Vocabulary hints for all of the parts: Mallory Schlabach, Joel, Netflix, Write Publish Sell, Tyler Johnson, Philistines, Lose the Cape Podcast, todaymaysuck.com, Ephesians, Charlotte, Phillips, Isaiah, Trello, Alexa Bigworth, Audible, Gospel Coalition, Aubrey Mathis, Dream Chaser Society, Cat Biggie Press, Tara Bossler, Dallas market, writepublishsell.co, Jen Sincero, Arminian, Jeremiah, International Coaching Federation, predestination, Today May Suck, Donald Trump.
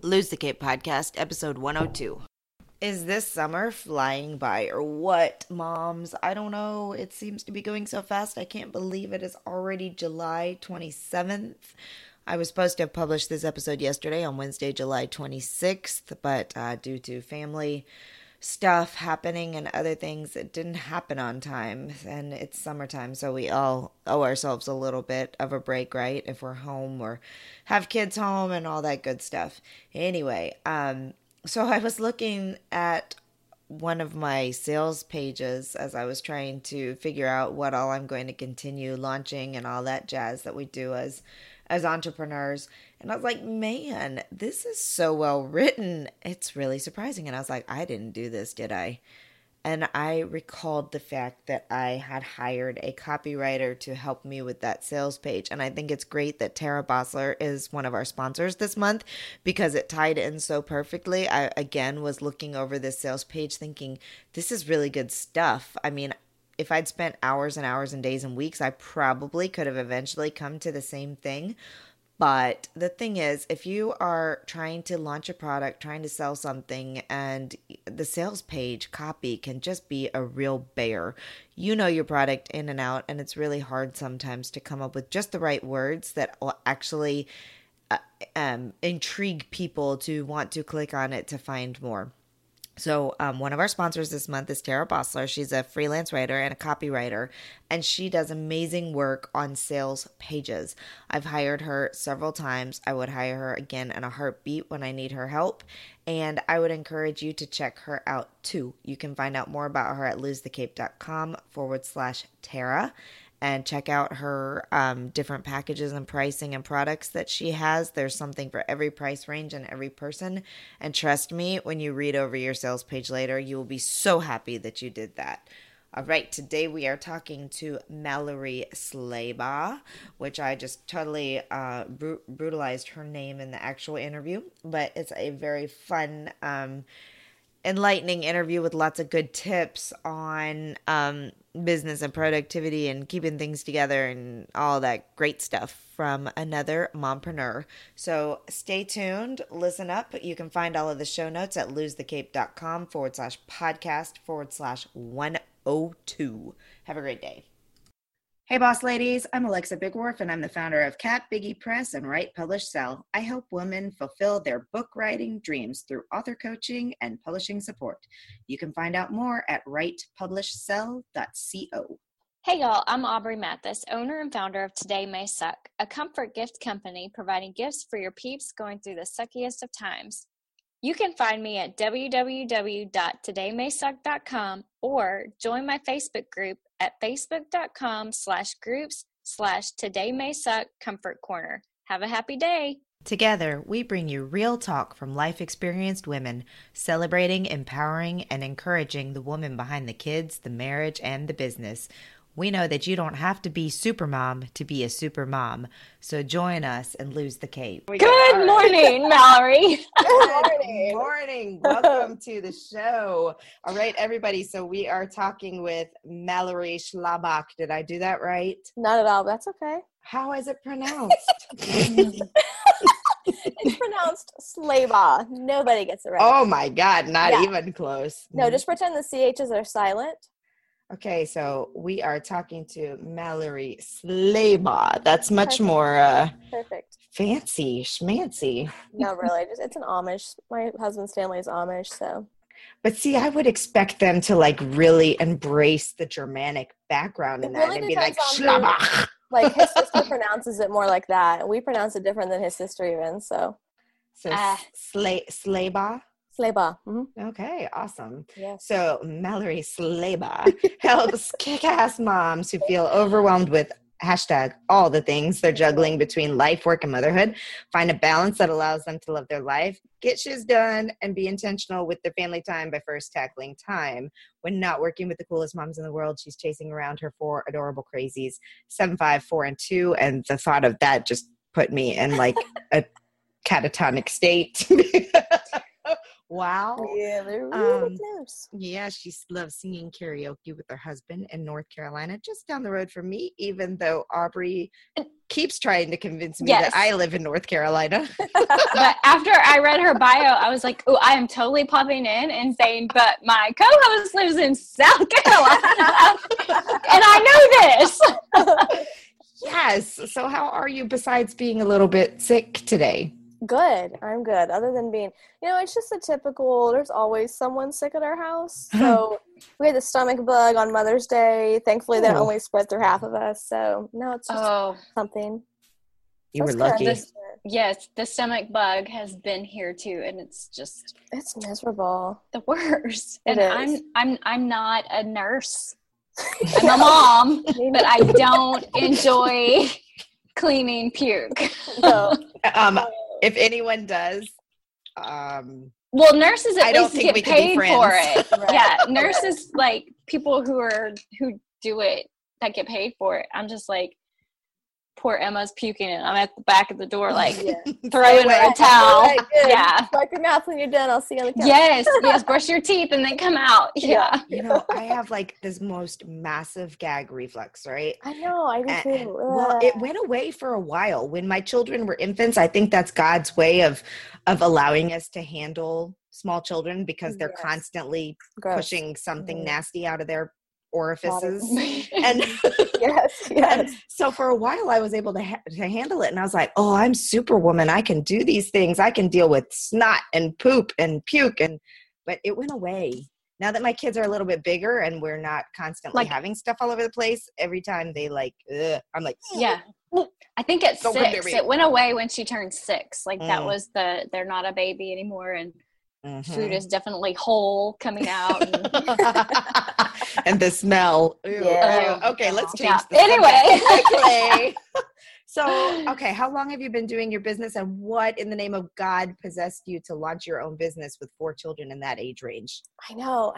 Lose the Cape Podcast, episode 102. Is this summer flying by or what, moms? I don't know. It seems to be going so fast. I can't believe it is already July 27th. I was supposed to have published this episode yesterday on Wednesday, July 26th, but due to family stuff happening and other things, it didn't happen on time. And it's summertime, so we all owe ourselves a little bit of a break, right? If we're home or have kids home and all that good stuff. Anyway, so I was looking at one of my sales pages as I was trying to figure out what all I'm going to continue launching and all that jazz that we do as entrepreneurs. And I was like, man, this is so well written. It's really surprising. And I was like, I didn't do this, did I? And I recalled the fact that I had hired a copywriter to help me with that sales page. And I think it's great that Tara Bossler is one of our sponsors this month because it tied in so perfectly. I, again, was looking over this sales page thinking, this is really good stuff. I mean, if I'd spent hours and hours and days and weeks, I probably could have eventually come to the same thing. But the thing is, if you are trying to launch a product, trying to sell something, and the sales page copy can just be a real bear. You know your product in and out, and it's really hard sometimes to come up with just the right words that will actually intrigue people to want to click on it to find more. So one of our sponsors this month is Tara Bossler. She's a freelance writer and a copywriter, and she does amazing work on sales pages. I've hired her several times. I would hire her again in a heartbeat when I need her help, and I would encourage you to check her out too. You can find out more about her at LoseTheCape.com/Tara. And check out her different packages and pricing and products that she has. There's something for every price range and every person. And trust me, when you read over your sales page later, you will be so happy that you did that. All right, today we are talking to Mallory Schlabach, which I just totally brutalized her name in the actual interview. But it's a very fun, enlightening interview with lots of good tips on business and productivity and keeping things together and all that great stuff from another mompreneur. So stay tuned, listen up. You can find all of the show notes at losethecape.com/podcast/102. Have a great day. Hey, boss ladies. I'm Alexa Bigworth, and I'm the founder of Cat Biggie Press and Write Publish Sell. I help women fulfill their book writing dreams through author coaching and publishing support. You can find out more at writepublishsell.co. Hey, y'all. I'm Aubrey Mathis, owner and founder of Today May Suck, a comfort gift company providing gifts for your peeps going through the suckiest of times. You can find me at www.todaymaysuck.com or join my Facebook group at facebook.com/groups/todaymaysuck comfort corner. Have a happy day. Together, we bring you real talk from life experienced women, celebrating, empowering, and encouraging the woman behind the kids, the marriage, and the business. We know that you don't have to be supermom to be a super mom. So join us and lose the cape. Good morning, Mallory. Good morning. Welcome to the show. All right, everybody. So we are talking with Mallory Schlabach. Did I do that right? Not at all. That's okay. How is it pronounced? It's pronounced Schlabach. Nobody gets it right. Oh, my God. Not even close. No, just pretend the CHs are silent. Okay, so we are talking to Mallory Schlabach. That's much perfect. More fancy, schmancy. No, really, it's an Amish. My husband's family is Amish, so. But see, I would expect them to like really embrace the Germanic background in it that really and be like Schlabach. Like his sister pronounces it more like that, and we pronounce it different than his sister even. So Schlabach. Schlabach. Mm-hmm. Okay, awesome. Yes. So Mallory Schlabach helps kick-ass moms who feel overwhelmed with hashtag all the things they're juggling between life, work, and motherhood, find a balance that allows them to love their life, get shit done, and be intentional with their family time by first tackling time. When not working with the coolest moms in the world, she's chasing around her four adorable crazies, 7, 5, 4, and 2, and the thought of that just put me in like a catatonic state. Wow. Yeah, they're really close. Yeah, she loves singing karaoke with her husband in North Carolina, just down the road from me, even though Aubrey keeps trying to convince me that I live in North Carolina. But after I read her bio, I was like, oh, I am totally popping in and saying, but my co-host lives in South Carolina. And I know this. Yes. So how are you besides being a little bit sick today? Good. I'm good. Other than being, you know, it's just a typical, there's always someone sick at our house. So we had the stomach bug on Mother's Day. Thankfully, that only spread through half of us. So no, it's just something. You were lucky. Yes. The stomach bug has been here too. And it's just, it's miserable. The worst. It and is. I'm not a nurse. I'm a mom, but I don't enjoy cleaning puke. No. If anyone does, well, nurses at least get paid for it. Right. Yeah, nurses, like people who do it that get paid for it. I'm just like, poor Emma's puking, and I'm at the back of the door, like throwing her a towel. Right, yeah, wipe your mouth when you're done. I'll see you on the couch. Yes, brush your teeth and then come out. Yeah, you know, I have like this most massive gag reflex, right? I know, I do too. Well, it went away for a while when my children were infants. I think that's God's way of allowing us to handle small children because they're constantly pushing something nasty out of their orifices. And and so for a while I was able to handle it, and I was like, oh, I'm superwoman, I can do these things, I can deal with snot and poop and puke. And but it went away now that my kids are a little bit bigger and we're not constantly like, having stuff all over the place. Every time they like I'm like I think at 6 it went away when she turned 6, like that was they're not a baby anymore, and food is definitely whole coming out. And the smell. Ew. Yeah. Okay, let's change the anyway. So, okay, how long have you been doing your business, and what in the name of God possessed you to launch your own business with 4 children in that age range? I know.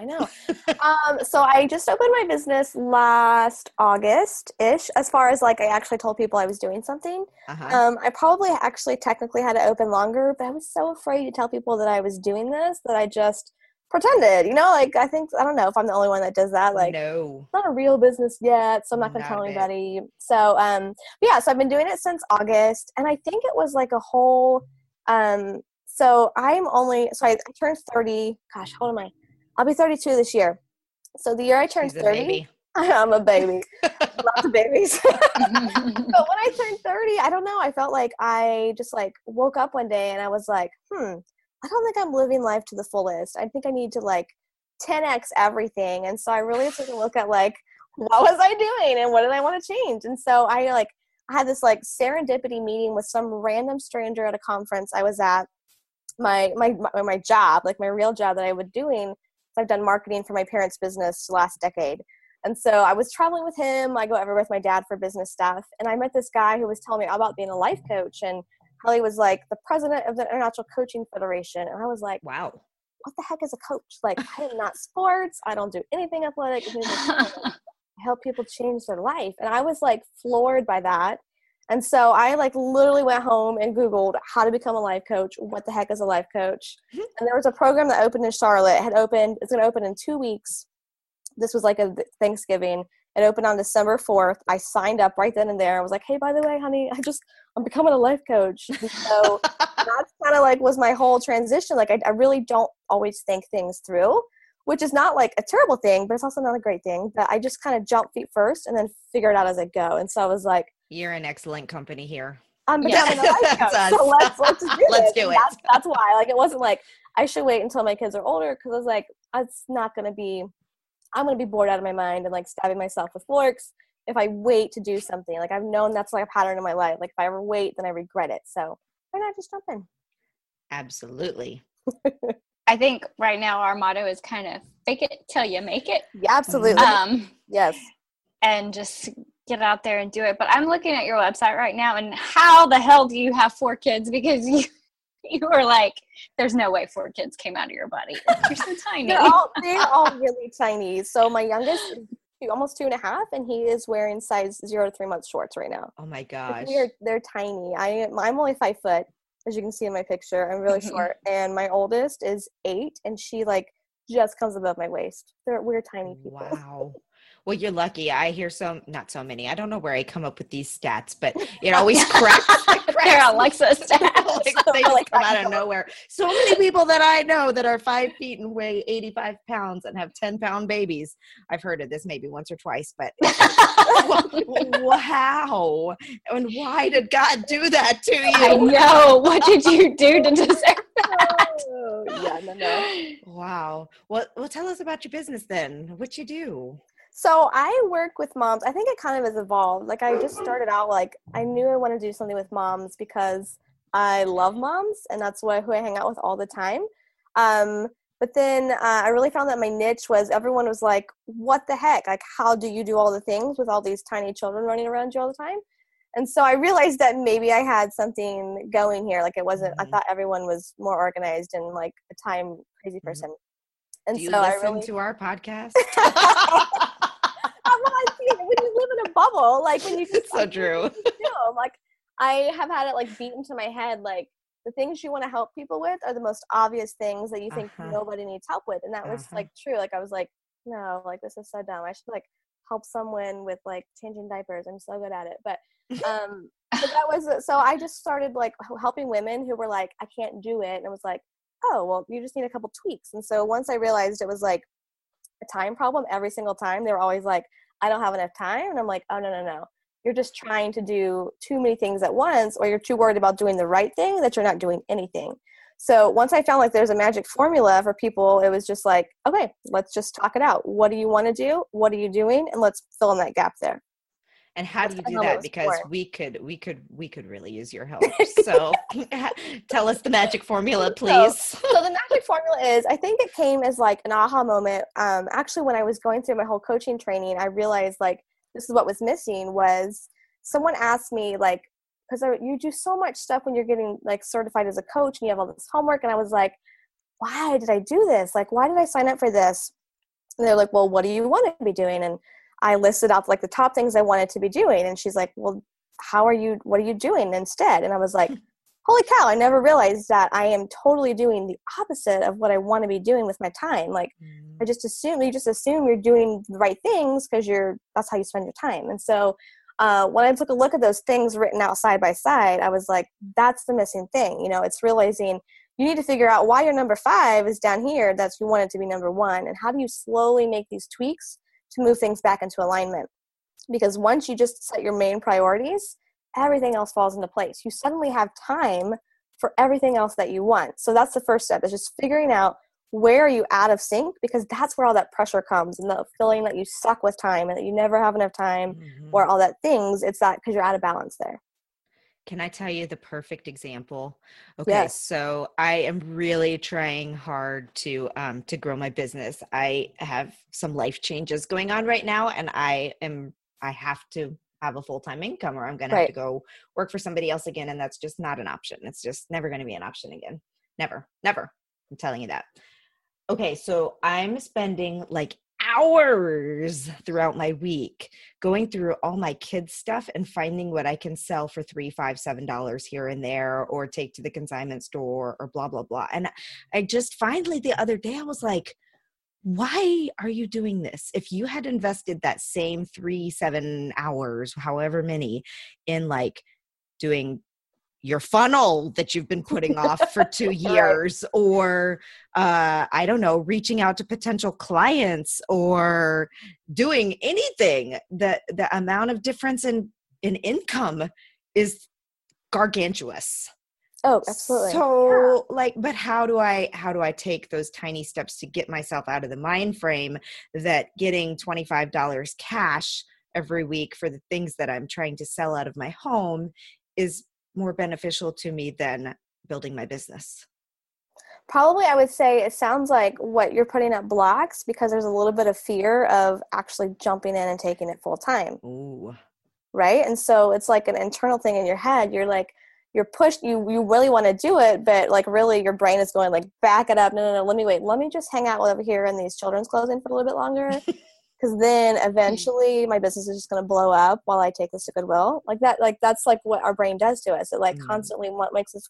So I just opened my business last August-ish, as far as like I actually told people I was doing something. I probably actually technically had to open longer, but I was so afraid to tell people that I was doing this that I just pretended, you know, like I think, I don't know if I'm the only one that does that. Like, no, it's not a real business yet, so I'm not going to tell anybody. So, so I've been doing it since August, and I think it was like a whole, I turned 30. Gosh, how old am I? I'll be 32 this year. So the year I turned 30, I'm a baby. Lots of babies. But when I turned 30, I don't know, I felt like I just like woke up one day and I was like, I don't think I'm living life to the fullest. I think I need to like 10x everything. And so I really took a look at like, what was I doing and what did I want to change? And so I had this like serendipity meeting with some random stranger at a conference I was at. My job, like my real job that I was doing, I've done marketing for my parents' business last decade. And so I was traveling with him. I go everywhere with my dad for business stuff. And I met this guy who was telling me about being a life coach and how he was like the president of the International Coaching Federation. And I was like, wow, what the heck is a coach? Like, I am not sports. I don't do anything athletic. I help people change their life. And I was like floored by that. And so I like literally went home and Googled how to become a life coach. What the heck is a life coach? And there was a program that opened in Charlotte. It's going to open in 2 weeks. This was like a Thanksgiving. It opened on December 4th. I signed up right then and there. I was like, hey, by the way, honey, I'm becoming a life coach. And so that's kind of like was my whole transition. Like I really don't always think things through, which is not like a terrible thing, but it's also not a great thing. But I just kind of jumped feet first and then figure it out as I go. And so I was like, you're in excellent company here. I'm becoming a life coach. So let's do it. Let's do it. That's why. Like it wasn't like I should wait until my kids are older, because I was like, it's not going to be – I'm going to be bored out of my mind and like stabbing myself with forks if I wait to do something. Like I've known that's like a pattern in my life. Like if I ever wait, then I regret it. So why not just jump in? Absolutely. I think right now our motto is kind of fake it till you make it. Yeah, absolutely. Yes. And just get out there and do it. But I'm looking at your website right now, and how the hell do you have 4 kids? Because you were like, there's no way 4 kids came out of your body. You're so tiny. They're all really tiny. So my youngest is almost 2.5, and he is wearing size 0 to 3 month shorts right now. Oh my gosh. They're tiny. I'm only 5 foot, as you can see in my picture. I'm really short. And my oldest is 8, and she like just comes above my waist. We're tiny people. Wow. well, you're lucky. I hear not so many. I don't know where I come up with these stats, but it always cracks. They're Alexa stats. They just come out of nowhere. So many people that I know that are 5 feet and weigh 85 pounds and have 10-pound babies. I've heard of this maybe once or twice, but wow. And why did God do that to you? I know. What did you do to deserve that? No. Wow. Well, tell us about your business then. What you do? So I work with moms. I think it kind of has evolved. Like I just started out, like I knew I wanted to do something with moms because I love moms and that's who I hang out with all the time. But then I really found that my niche was everyone was like, what the heck? Like, how do you do all the things with all these tiny children running around you all the time? And so I realized that maybe I had something going here. Like it wasn't, I thought everyone was more organized and like a time crazy person. And do you so listen to our podcast? When you live in a bubble, like when you just, it's so true. Like I have had it like beaten to my head. Like the things you want to help people with are the most obvious things that you think nobody needs help with. And that was like true. Like I was like, no, like this is so dumb. I should like help someone with like changing diapers. I'm so good at it. But that was, so I just started like helping women who were like, I can't do it. And it was like, oh, well, you just need a couple tweaks. And so once I realized it was like a time problem every single time, they were always like, I don't have enough time. And I'm like, oh, no. You're just trying to do too many things at once, or you're too worried about doing the right thing that you're not doing anything. So once I found like there's a magic formula for people, it was just like, okay, let's just talk it out. What do you want to do? What are you doing? And let's fill in that gap there. And how do you do that? Because we could really use your help. So tell us the magic formula, please. So the magic formula is, I think it came as like an aha moment. Actually, when I was going through my whole coaching training, I realized like this is what was missing was someone asked me like, because you do so much stuff when you're getting like certified as a coach and you have all this homework. And I was like, why did I do this? Like, why did I sign up for this? And they're like, well, what do you want to be doing? And I listed off like the top things I wanted to be doing. And she's like, well, what are you doing instead? And I was like, holy cow, I never realized that I am totally doing the opposite of what I want to be doing with my time. Like I just assume, you just assume you're doing the right things because that's how you spend your time. And so when I took a look at those things written out side by side, I was like, that's the missing thing. You know, it's realizing you need to figure out why your number 5 is down here. That's you want it to be number 1. And how do you slowly make these tweaks to move things back into alignment? Because once you just set your main priorities, everything else falls into place. You suddenly have time for everything else that you want. So that's the first step, is just figuring out where are you out of sync, because that's where all that pressure comes and the feeling that you suck with time and that you never have enough time or all that things. It's that because you're out of balance there. Can I tell you the perfect example? Okay. Yes. So I am really trying hard to grow my business. I have some life changes going on right now, and I have to have a full-time income or I'm going to have to go work for somebody else again. And that's just not an option. It's just never going to be an option again. Never. I'm telling you that. Okay. So I'm spending like hours throughout my week going through all my kids' stuff and finding what I can sell for $3, $5, $7 here and there, or take to the consignment store or blah, blah, blah. And I just finally the other day, I was like, why are you doing this? If you had invested that same 3, 7 hours, however many, in like doing your funnel that you've been putting off for 2 years, or, I don't know, reaching out to potential clients or doing anything, the amount of difference in income is gargantuous. Oh, absolutely. So like, but how do I take those tiny steps to get myself out of the mind frame that getting $25 cash every week for the things that I'm trying to sell out of my home is more beneficial to me than building my business? Probably, I would say it sounds like what you're putting up blocks, because there's a little bit of fear of actually jumping in and taking it full time. Ooh. Right? And so it's like an internal thing in your head. You're like, you're pushed, you really want to do it, but like really your brain is going like, back it up. No, let me wait. Let me just hang out over here in these children's clothing for a little bit longer. Because then eventually my business is just going to blow up while I take this to Goodwill. Like that, like that's like what our brain does to us. It like constantly makes us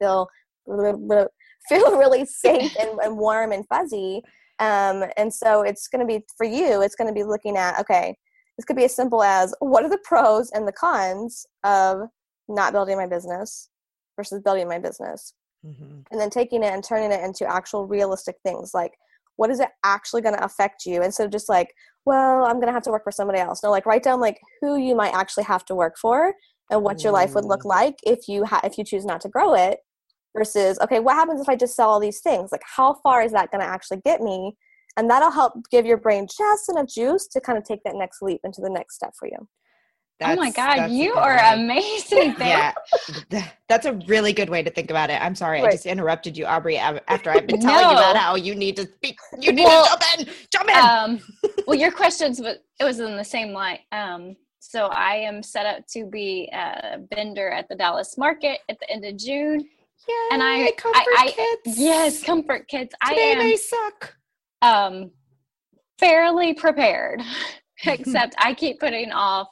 feel really safe and warm and fuzzy. And so it's going to be, for you, it's going to be looking at, okay, this could be as simple as, what are the pros and the cons of not building my business versus building my business? Mm-hmm. And then taking it and turning it into actual realistic things. Like, what is it actually going to affect you? And so just like, well, I'm going to have to work for somebody else. No, like write down like who you might actually have to work for and what your life would look like if you choose not to grow it, versus, okay, what happens if I just sell all these things? Like, how far is that going to actually get me? And that'll help give your brain just enough juice to kind of take that next leap into the next step for you. That's, oh my God, you are amazing. Yeah, that's a really good way to think about it. I'm sorry. Right. I just interrupted you, Aubrey, after I've been telling you about how you need to speak. You need to jump in. Well, your questions, it was in the same light. So I am set up to be a vendor at the Dallas market at the end of June. Yay, and Comfort Kids. Yes, Comfort Kids. Today May Suck. Fairly prepared, except I keep putting off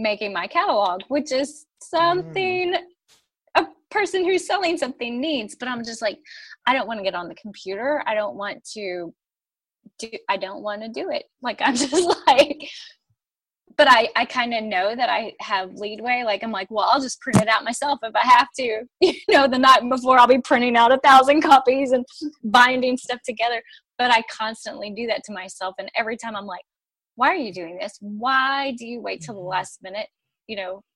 making my catalog, which is something a person who's selling something needs. But I'm just like, I don't want to get on the computer. I don't want to do it. Like, I'm just like, but I kind of know that I have leadway. Like, I'm like, well, I'll just print it out myself if I have to, the night before I'll be printing out 1,000 copies and binding stuff together. But I constantly do that to myself. And every time I'm like, why are you doing this? Why do you wait till the last minute?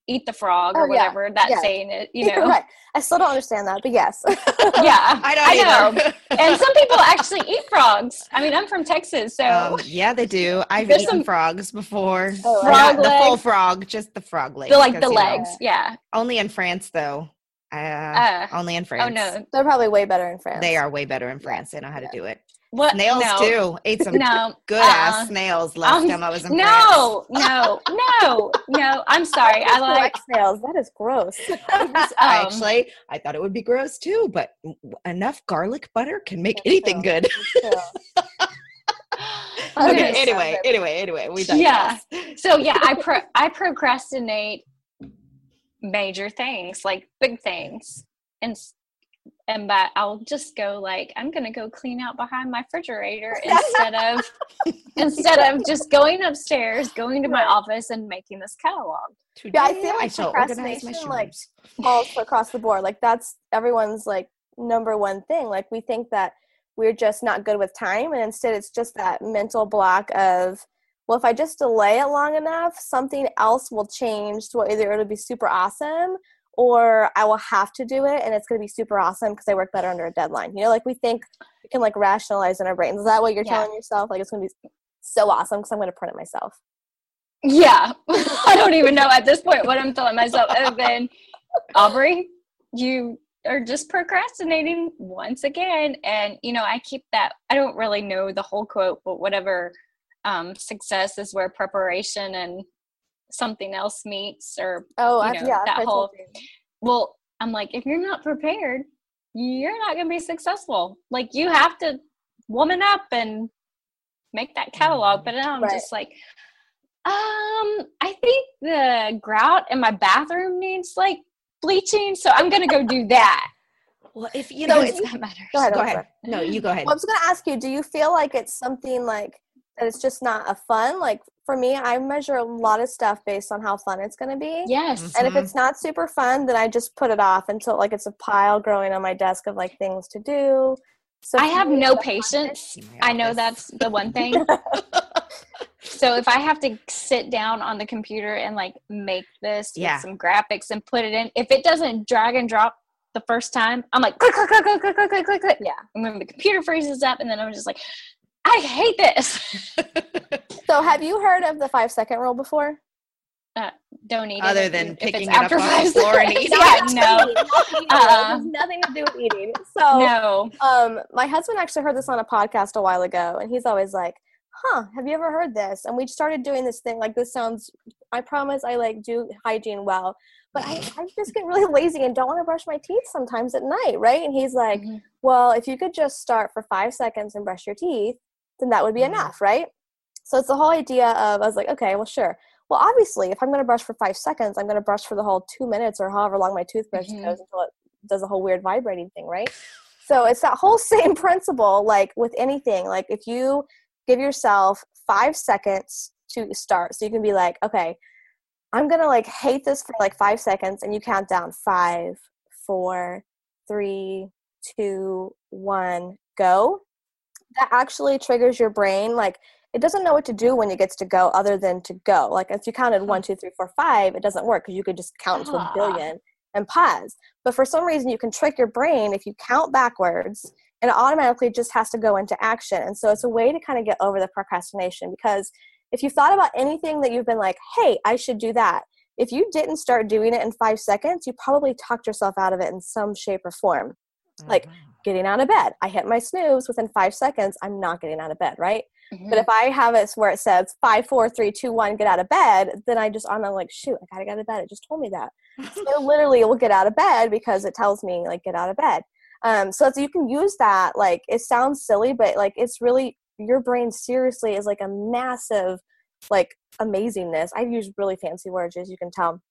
Eat the frog or whatever that saying is, Right. I still don't understand that, but yes. Yeah. I know. And some people actually eat frogs. I mean, I'm from Texas, so. Yeah, they do. I've eaten frogs before. Oh, frog legs. The full frog, just the frog legs. Like the legs, yeah. Only in France, though. Only in France. Oh, no. They're probably way better in France. They are way better in France. They know how to do it. What? Snails too. Ate some good ass snails last time I was in France. No. I'm sorry. I like snails. That is gross. Actually, I thought it would be gross too, but enough garlic butter can make anything good. Okay. Anyway, we done. Yeah. So I procrastinate major things, like big things, and but I'll just go like, I'm going to go clean out behind my refrigerator instead of just going upstairs, going to my office and making this catalog. Today, yeah, I feel like procrastination like falls across the board. Like that's everyone's like number one thing. Like we think that we're just not good with time. And instead it's just that mental block of, well, if I just delay it long enough, something else will change to either it'll be super awesome or I will have to do it and it's going to be super awesome because I work better under a deadline. Like we think we can like rationalize in our brains. Is that what you're telling yourself? Like it's going to be so awesome because I'm going to print it myself. Yeah. I don't even know at this point what I'm telling myself. And then Aubrey, you are just procrastinating once again. And, I keep that. I don't really know the whole quote, but whatever, success is where preparation and something else meets or that whole thing. Well, I'm like, if you're not prepared, you're not gonna be successful. Like you have to woman up and make that catalog. But now I'm just like, I think the grout in my bathroom needs like bleaching, so I'm gonna go do that. Well, if it's that matters. Go ahead. No, you go ahead. Well, I was gonna ask you, do you feel like it's something like that it's just not a fun, like for me, I measure a lot of stuff based on how fun it's going to be. Yes. Mm-hmm. And if it's not super fun, then I just put it off until like it's a pile growing on my desk of like things to do. So I have no patience. I know that's the one thing. So if I have to sit down on the computer and like make this with some graphics and put it in, if it doesn't drag and drop the first time, I'm like, click, click, click, click, click, click, click, click. Yeah. And then the computer freezes up and then I'm just like, I hate this. So have you heard of the 5-second rule before? Don't eat Other it. Other than picking it up on the floor and eating it. No. Nothing to do with eating. So my husband actually heard this on a podcast a while ago, and he's always like, have you ever heard this? And we started doing this thing. Like this sounds, I promise I like do hygiene well, but I just get really lazy and don't want to brush my teeth sometimes at night, right? And he's like, well, if you could just start for 5 seconds and brush your teeth, then that would be enough, right? So it's the whole idea of, I was like, okay, well, sure. Well, obviously, if I'm going to brush for 5 seconds, I'm going to brush for the whole 2 minutes or however long my toothbrush goes until it does a whole weird vibrating thing, right? So it's that whole same principle, like with anything, like if you give yourself 5 seconds to start, so you can be like, okay, I'm going to like hate this for like 5 seconds, and you count down 5, 4, 3, 2, 1, go. That actually triggers your brain. Like it doesn't know what to do when it gets to go other than to go. Like if you counted 1, 2, 3, 4, 5, it doesn't work because you could just count to a billion and pause. But for some reason you can trick your brain if you count backwards, and it automatically just has to go into action. And so it's a way to kind of get over the procrastination, because if you've thought about anything that you've been like, hey, I should do that, if you didn't start doing it in 5 seconds, you probably talked yourself out of it in some shape or form. Like getting out of bed. I hit my snooze within 5 seconds. I'm not getting out of bed, right? Mm-hmm. But if I have it where it says 5, 4, 3, 2, 1, get out of bed, then I just, I'm like, shoot, I gotta get out of bed. It just told me that. So literally it will get out of bed because it tells me like, get out of bed. So you can use that. Like it sounds silly, but like, it's really, your brain seriously is like a massive, like amazingness. I've used really fancy words, as you can tell.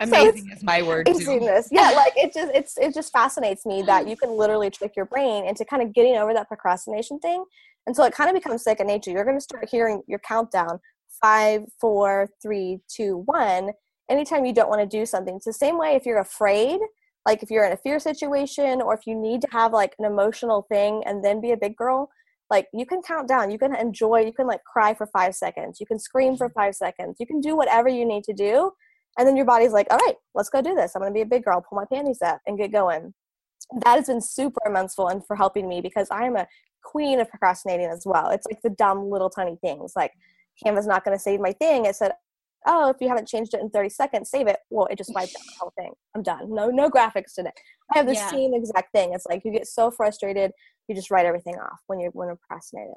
Amazing is my word too. Yeah, like it just fascinates me that you can literally trick your brain into kind of getting over that procrastination thing. And so it kind of becomes second nature. You're going to start hearing your countdown, 5, 4, 3, 2, 1, anytime you don't want to do something. It's the same way if you're afraid, like if you're in a fear situation, or if you need to have like an emotional thing and then be a big girl, like you can count down, you can enjoy, you can like cry for 5 seconds, you can scream for 5 seconds, you can do whatever you need to do. And then your body's like, all right, let's go do this. I'm going to be a big girl, pull my panties up and get going. That has been super immenseful and for helping me, because I am a queen of procrastinating as well. It's like the dumb little tiny things. Like Canva's not going to save my thing. It said, oh, if you haven't changed it in 30 seconds, save it. Well, it just wiped out the whole thing. I'm done. No graphics today. I have the same exact thing. It's like you get so frustrated, you just write everything off when you're procrastinated.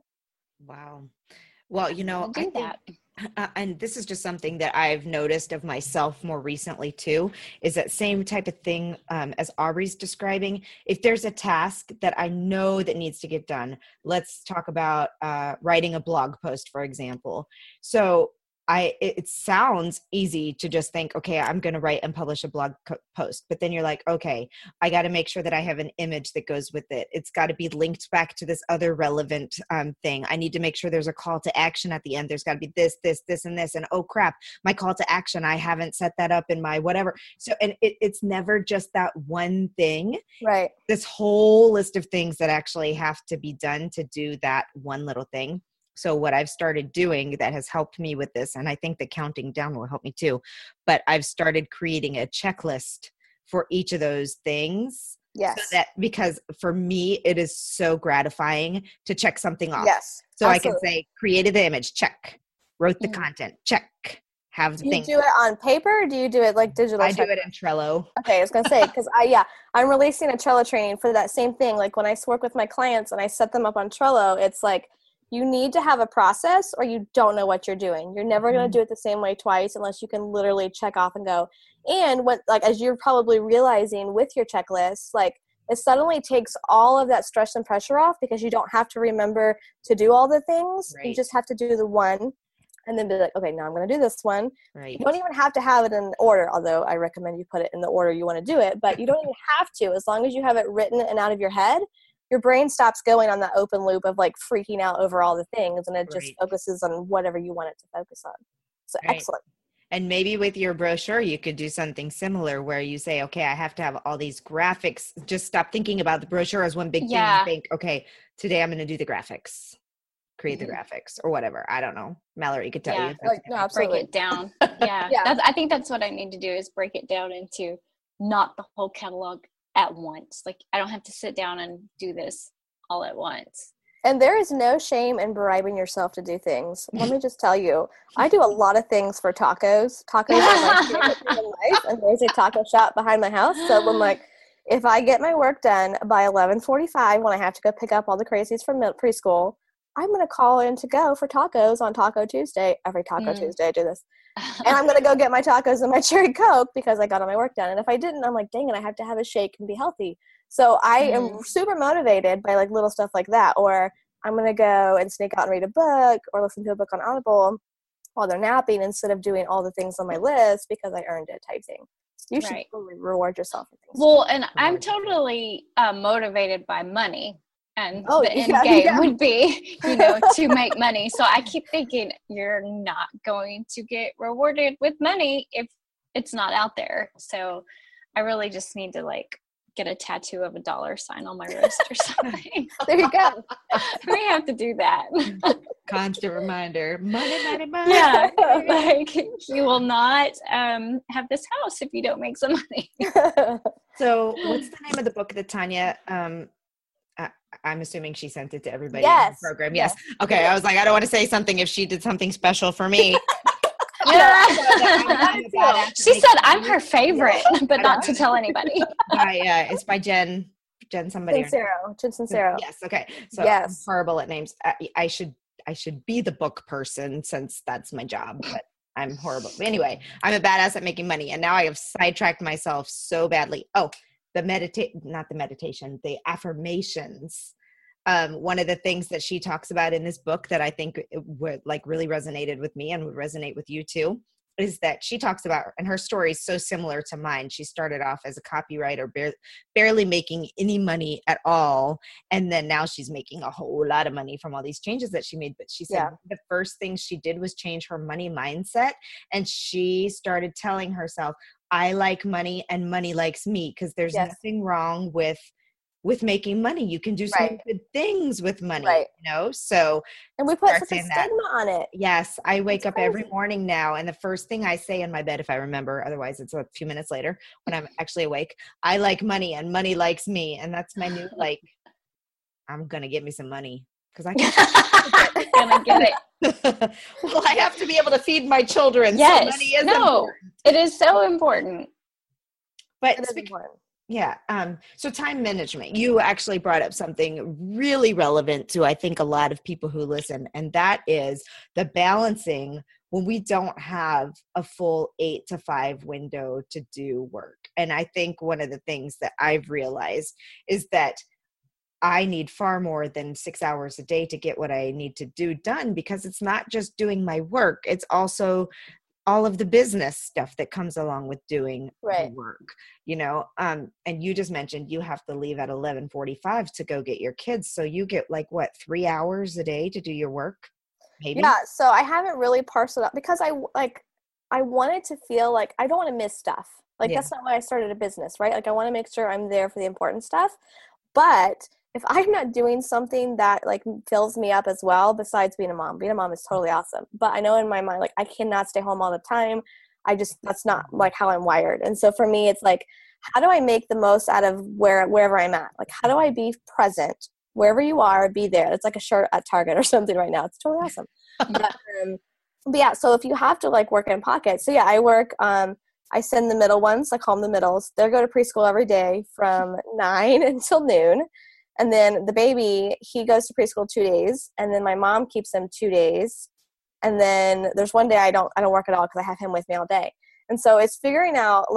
Wow. Well, you know, and this is just something that I've noticed of myself more recently too, is that same type of thing as Aubrey's describing. If there's a task that I know that needs to get done, let's talk about writing a blog post, for example. So it sounds easy to just think, okay, I'm going to write and publish a blog post, but then you're like, okay, I got to make sure that I have an image that goes with it. It's got to be linked back to this other relevant thing. I need to make sure there's a call to action at the end. There's got to be this, this, this, and this, and oh crap, my call to action, I haven't set that up in my whatever. So, and it's never just that one thing, right? This whole list of things that actually have to be done to do that one little thing. So what I've started doing that has helped me with this, and I think the counting down will help me too, but I've started creating a checklist for each of those things. Yes. So that, because for me, it is so gratifying to check something off. Yes. So absolutely. I can say, created the image, check. Wrote the content, check. Have the thing. Do you do it on paper, or do you do it like digital? I do it in Trello. Okay, I was gonna say, because I'm releasing a Trello training for that same thing. Like when I work with my clients and I set them up on Trello, it's like, you need to have a process or you don't know what you're doing. You're never going to do it the same way twice unless you can literally check off and go. And what, like, as you're probably realizing with your checklist, like it suddenly takes all of that stress and pressure off, because you don't have to remember to do all the things. Right. You just have to do the one and then be like, okay, now I'm going to do this one. Right. You don't even have to have it in order, although I recommend you put it in the order you want to do it, but you don't even have to, as long as you have it written and out of your head. Your brain stops going on that open loop of like freaking out over all the things, and it just focuses on whatever you want it to focus on. So excellent. And maybe with your brochure, you could do something similar where you say, okay, I have to have all these graphics. Just stop thinking about the brochure as one big thing. And think, okay, today I'm going to do the graphics, create the graphics or whatever. I don't know. Mallory could tell you. Break it down. I think that's what I need to do, is break it down into not the whole catalog at once. Like I don't have to sit down and do this all at once. And there is no shame in bribing yourself to do things. Let me just tell you, I do a lot of things for tacos. Tacos are my favorite thing in life, and there's a taco shop behind my house. So I'm like, if I get my work done by 11:45, when I have to go pick up all the crazies from preschool, I'm going to call in to go for tacos on Taco Tuesday. Every Taco Tuesday I do this. And I'm going to go get my tacos and my cherry Coke because I got all my work done. And if I didn't, I'm like, dang it, I have to have a shake and be healthy. So I am super motivated by like little stuff like that. Or I'm going to go and sneak out and read a book or listen to a book on Audible while they're napping, instead of doing all the things on my list because I earned it type thing. You should totally reward yourself. Well, and I'm totally motivated by money. And the end game would be, to make money. So I keep thinking you're not going to get rewarded with money if it's not out there. So I really just need to get a tattoo of a dollar sign on my wrist or something. There you go. We have to do that. Constant reminder. Money, money, money. Yeah. You will not have this house if you don't make some money. So what's the name of the book that Tanya, I'm assuming she sent it to everybody in the program. Yes. Okay. I was like, I don't want to say something if she did something special for me. She said I'm her favorite, but not to tell anybody. It's by Jen somebody. Sincero. Yes. Okay. So yes. I'm horrible at names. I should be the book person since that's my job, but I'm horrible. Anyway, I'm a badass at making money, and now I have sidetracked myself so badly. Oh, the affirmations. One of the things that she talks about in this book that I think really resonated with me and would resonate with you too, is that she talks about, and her story is so similar to mine. She started off as a copywriter, barely making any money at all. And then now she's making a whole lot of money from all these changes that she made. But she said the first thing she did was change her money mindset. And she started telling herself, I like money and money likes me, because there's nothing wrong with making money. You can do some good things with money, so. And we put such a stigma on it. Yes. I wake up every morning now, and the first thing I say in my bed, if I remember, otherwise it's a few minutes later when I'm actually awake, I like money and money likes me. And that's my new, I'm going to get me some money because I can't gonna get it. Well, I have to be able to feed my children. Yes. So money is important. It is so important. But it's important. Yeah. So time management, you actually brought up something really relevant to, I think, a lot of people who listen, and that is the balancing when we don't have a full 8 to 5 window to do work. And I think one of the things that I've realized is that I need far more than 6 hours a day to get what I need to do done, because it's not just doing my work. It's also all of the business stuff that comes along with doing work, and you just mentioned you have to leave at 11:45 to go get your kids. So you get 3 hours a day to do your work? Maybe. Yeah. So I haven't really parceled out because I wanted to feel I don't want to miss stuff. That's not why I started a business, right? I want to make sure I'm there for the important stuff. But if I'm not doing something that fills me up as well, besides being a mom is totally awesome. But I know in my mind, I cannot stay home all the time. That's not how I'm wired. And so for me, it's how do I make the most out of wherever I'm at? How do I be present wherever you are, be there? It's a shirt at Target or something right now. It's totally awesome. But yeah, so if you have to work in pockets. So yeah, I work, I send the middle ones, I call them the middles. They go to preschool every day from 9 until noon. And then the baby, he goes to preschool 2 days, and then my mom keeps him 2 days. And then there's one day I don't work at all because I have him with me all day. And so it's figuring out,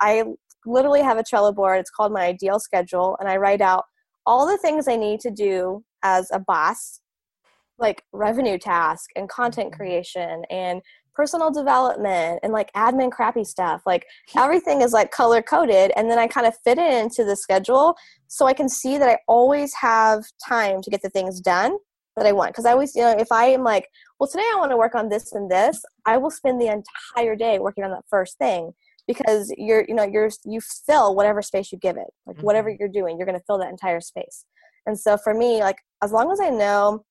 I literally have a Trello board. It's called my ideal schedule, and I write out all the things I need to do as a boss, revenue task and content creation and personal development and admin crappy stuff. Everything is color coded. And then I kind of fit it into the schedule so I can see that I always have time to get the things done that I want. Cause I always, if I am today I want to work on this and this, I will spend the entire day working on that first thing, because you fill whatever space you give it, whatever you're doing, you're going to fill that entire space. And so for me, as long as I know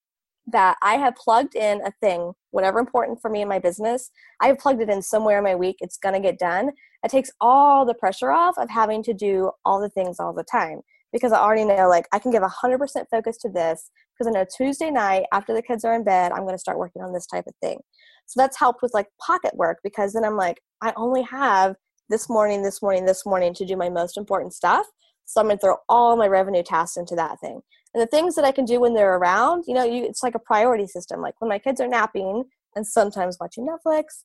that I have plugged in a thing, whatever important for me in my business, I have plugged it in somewhere in my week, it's going to get done. It takes all the pressure off of having to do all the things all the time, because I already know, I can give 100% focus to this, because I know Tuesday night after the kids are in bed, I'm going to start working on this type of thing. So that's helped with pocket work, because then I'm I only have this morning to do my most important stuff. So I'm going to throw all my revenue tasks into that thing. And the things that I can do when they're around, it's a priority system. When my kids are napping and sometimes watching Netflix,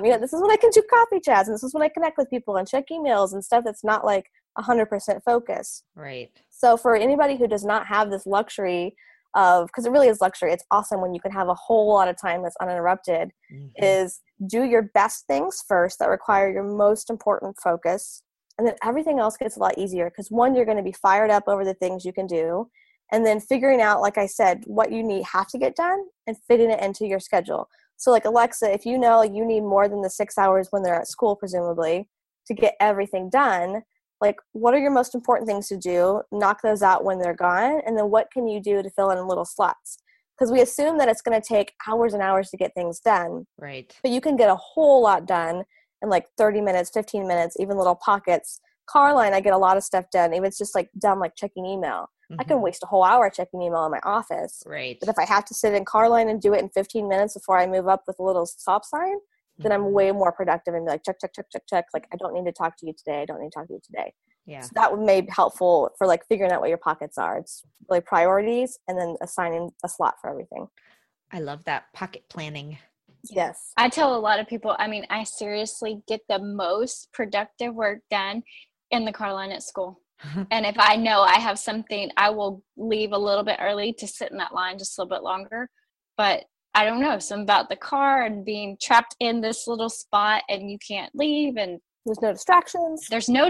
this is when I can do coffee chats, and this is when I connect with people and check emails and stuff that's not 100% focus. Right. So for anybody who does not have this luxury of, because it really is luxury. It's awesome when you can have a whole lot of time that's uninterrupted, mm-hmm. is do your best things first that require your most important focus. And then everything else gets a lot easier because, one, you're going to be fired up over the things you can do. And then figuring out, like I said, what you need have to get done and fitting it into your schedule. So like Alexa, if you know you need more than the 6 hours when they're at school, presumably, to get everything done, like what are your most important things to do? Knock those out when they're gone. And then what can you do to fill in little slots? Because we assume that it's going to take hours and hours to get things done. Right. But you can get a whole lot done in like 30 minutes, 15 minutes, even little pockets. Caroline, I get a lot of stuff done. Even it's just like dumb, like checking email. Mm-hmm. I can waste a whole hour checking email in my office. Right. But if I have to sit in Caroline and do it in 15 minutes before I move up with a little stop sign, mm-hmm. then I'm way more productive and be like, check, check, check, check, check. Like, I don't need to talk to you today. I don't need to talk to you today. Yeah. So that would may be helpful for like figuring out what your pockets are. It's really priorities and then assigning a slot for everything. I love that pocket planning. Yes. I tell a lot of people, I mean, I seriously get the most productive work done in the car line at school. And if I know I have something, I will leave a little bit early to sit in that line just a little bit longer. But I don't know, something about the car and being trapped in this little spot and you can't leave and there's no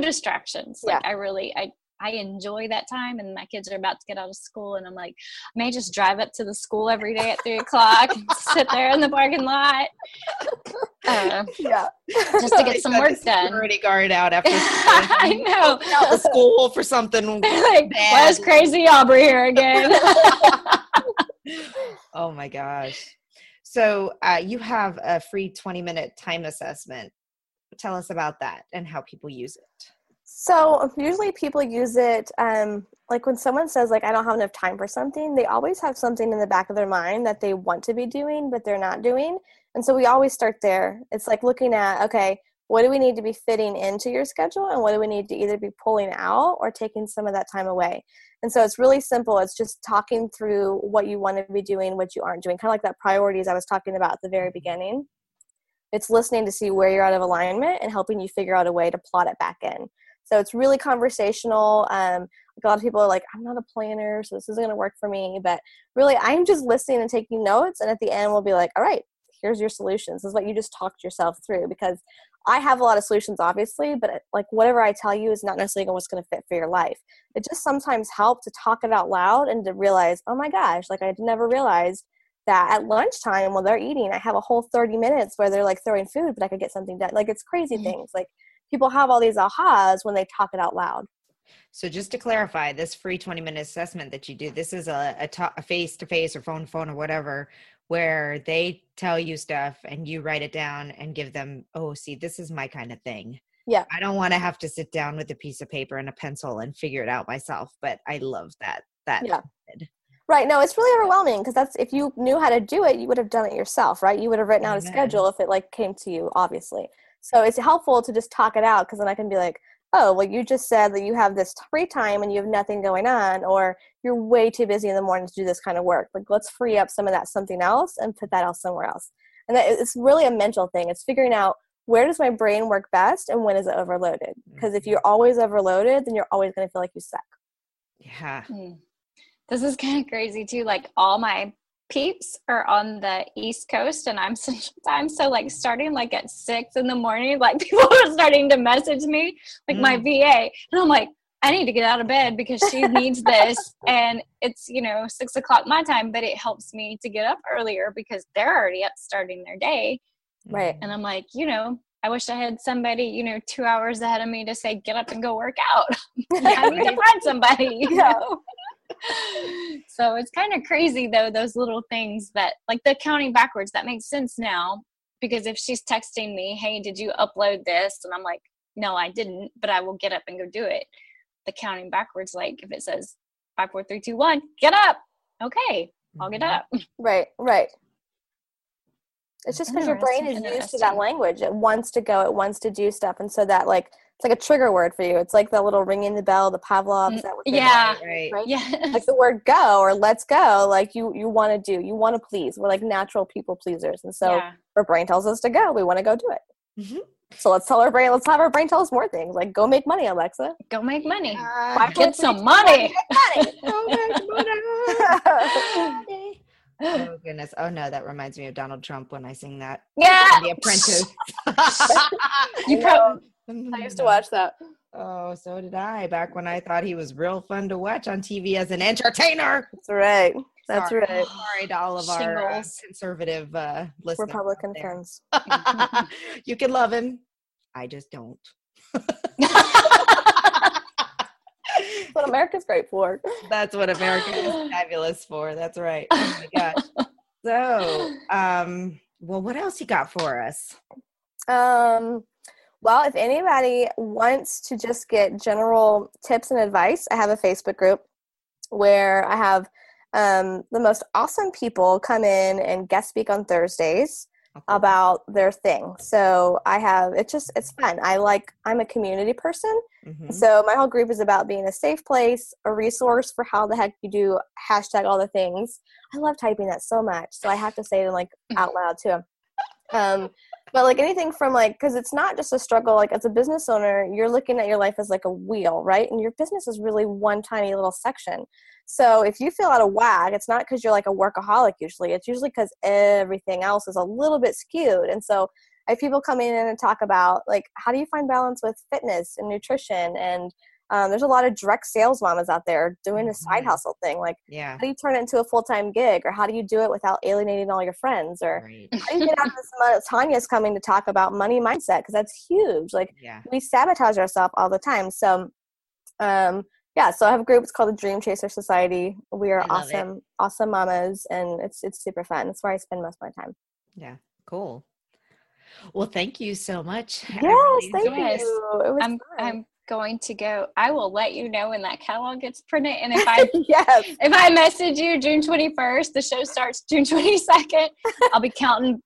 distractions. Yeah. Like I enjoy that time, and my kids are about to get out of school, and I'm like, I may just drive up to the school every day at 3 o'clock and sit there in the parking lot. Yeah, just to get some work done. Security guard out after school. I know. Out of school for something. Like, why is crazy Aubrey here again? Oh my gosh! So you have a free 20-minute time assessment. Tell us about that and how people use it. So usually people use it, like when someone says like, I don't have enough time for something, they always have something in the back of their mind that they want to be doing, but they're not doing. And so we always start there. It's like looking at, okay, what do we need to be fitting into your schedule? And what do we need to either be pulling out or taking some of that time away? And so it's really simple. It's just talking through what you want to be doing, what you aren't doing, kind of like that priorities I was talking about at the very beginning. It's listening to see where you're out of alignment and helping you figure out a way to plot it back in. So it's really conversational. Like a lot of people are like, I'm not a planner, so this isn't going to work for me. But really, I'm just listening and taking notes. And at the end, we'll be like, all right, here's your solutions. This is what you just talked yourself through. Because I have a lot of solutions, obviously, but like whatever I tell you is not necessarily what's going to fit for your life. It just sometimes helps to talk it out loud and to realize, oh my gosh, like I never realized that at lunchtime while they're eating, I have a whole 30 minutes where they're like throwing food, but I could get something done. Like it's crazy things. Like people have all these ahas when they talk it out loud. So just to clarify, this free 20-minute assessment that you do, this is a face-to-face or phone or whatever, where they tell you stuff and you write it down and give them, oh, see, this is my kind of thing. Yeah. I don't want to have to sit down with a piece of paper and a pencil and figure it out myself, but I love that yeah. method. Right. No, it's really overwhelming because that's, if you knew how to do it, you would have done it yourself, right? You would have written out a schedule if it like came to you, obviously. So it's helpful to just talk it out because then I can be like, oh, well, you just said that you have this free time and you have nothing going on, or you're way too busy in the morning to do this kind of work. Like, let's free up some of that something else and put that else somewhere else. And that, it's really a mental thing. It's figuring out where does my brain work best and when is it overloaded? Because if you're always overloaded, then you're always going to feel like you suck. Yeah. Mm. This is kind of crazy too. Like all my peeps are on the East Coast and I'm Central Time, so like starting like at 6 a.m, like people are starting to message me, like my VA, and I'm like, I need to get out of bed because she needs this, and it's, you know, 6 o'clock my time, but it helps me to get up earlier because they're already up starting their day, right? And I'm like, you know, I wish I had somebody, you know, 2 hours ahead of me to say get up and go work out. I need to find somebody, you know. So it's kind of crazy though, those little things that like the counting backwards, that makes sense now, because if she's texting me, hey, did you upload this? And I'm like, no, I didn't, but I will get up and go do it. The counting backwards, like if it says 5, 4, 3, 2, 1, get up. Okay. I'll get up. Right. Right. It's just because your brain is used to that language. It wants to go, it wants to do stuff. And so that like, it's like a trigger word for you. It's like the little ringing the bell, the Pavlovs. That yeah. Right. Right? Yeah. Like the word go or let's go. Like you want to do, you want to please. We're like natural people pleasers. And so our brain tells us to go. We want to go do it. Mm-hmm. So let's tell our brain, let's have our brain tell us more things. Like go make money, Alexa. Go make money. Get some money. Go make money. goodness. Oh no, that reminds me of Donald Trump when I sing that. Yeah. The Apprentice. I used to watch that. Oh, so did I, back when I thought he was real fun to watch on TV as an entertainer. That's right. That's sorry. Right. Sorry to all of our conservative listeners. Republican friends. You can love him. I just don't. That's what America's great for. That's what America is fabulous for. That's right. Oh my gosh. So, well, what else you got for us? Well, if anybody wants to just get general tips and advice, I have a Facebook group where I have the most awesome people come in and guest speak on Thursdays about their thing. So I have, it's fun. I'm a community person. Mm-hmm. So my whole group is about being a safe place, a resource for how the heck you do hashtag all the things. I love typing that so much. So I have to say them out loud too. But anything from because it's not just a struggle. As a business owner, you're looking at your life as a wheel, right? And your business is really one tiny little section. So if you feel out of whack, it's not because you're a workaholic usually. It's usually because everything else is a little bit skewed. And so if people come in and talk about how do you find balance with fitness and nutrition, and there's a lot of direct sales mamas out there doing a side hustle thing. How do you turn it into a full-time gig, or how do you do it without alienating all your friends? Or how do you get out of this month? Tanya's coming to talk about money mindset, because that's huge. We sabotage ourselves all the time. So, so I have a group. It's called the Dream Chaser Society. We are awesome mamas, and it's super fun. That's where I spend most of my time. Yeah, cool. Well, thank you so much. Yes, thank you. It was fun. Going to go, I will let you know when that catalog gets printed, and if I if I message you June 21st, the show starts June 22nd. I'll be counting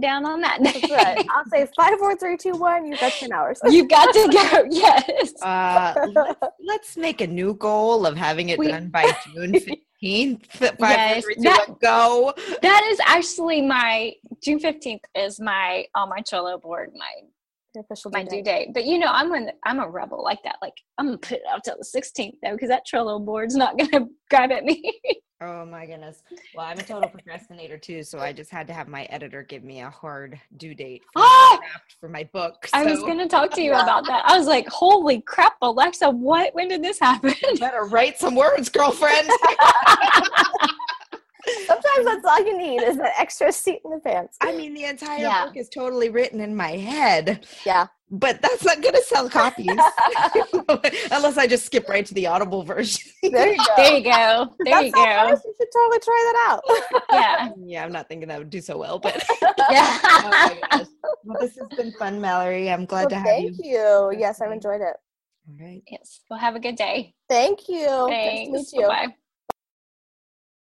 down on that. That's right. I'll say 5, 4, 3, 2, 1. You've got 10 hours. You've got to go. Yes. Let's make a new goal of having it done by June 15th. 5, 4, 3, 2, 1. Go. That is actually my June 15th is my on my Trello board my due date. But I'm a rebel like that. I'm gonna put it out till the 16th though, because that Trello board's not gonna grab at me. Oh my goodness. Well, I'm a total procrastinator too, so I just had to have my editor give me a hard due date for my book. So. I was gonna talk to you about that. I was like, holy crap, Alexa, when did this happen? You better write some words, girlfriend. Sometimes that's all you need is that extra seat in the pants. I mean, the entire book is totally written in my head. Yeah. But that's not going to sell copies. Unless I just skip right to the Audible version. There you go. Honest, you should totally try that out. Yeah. Yeah, I'm not thinking that would do so well, but. Yeah. Oh my gosh. Well, this has been fun, Mallory. I'm glad to have you. Thank you. Yes, I've enjoyed it. All right. Yes. Well, have a good day. Thank you. Thanks. Nice to meet you. Bye-bye.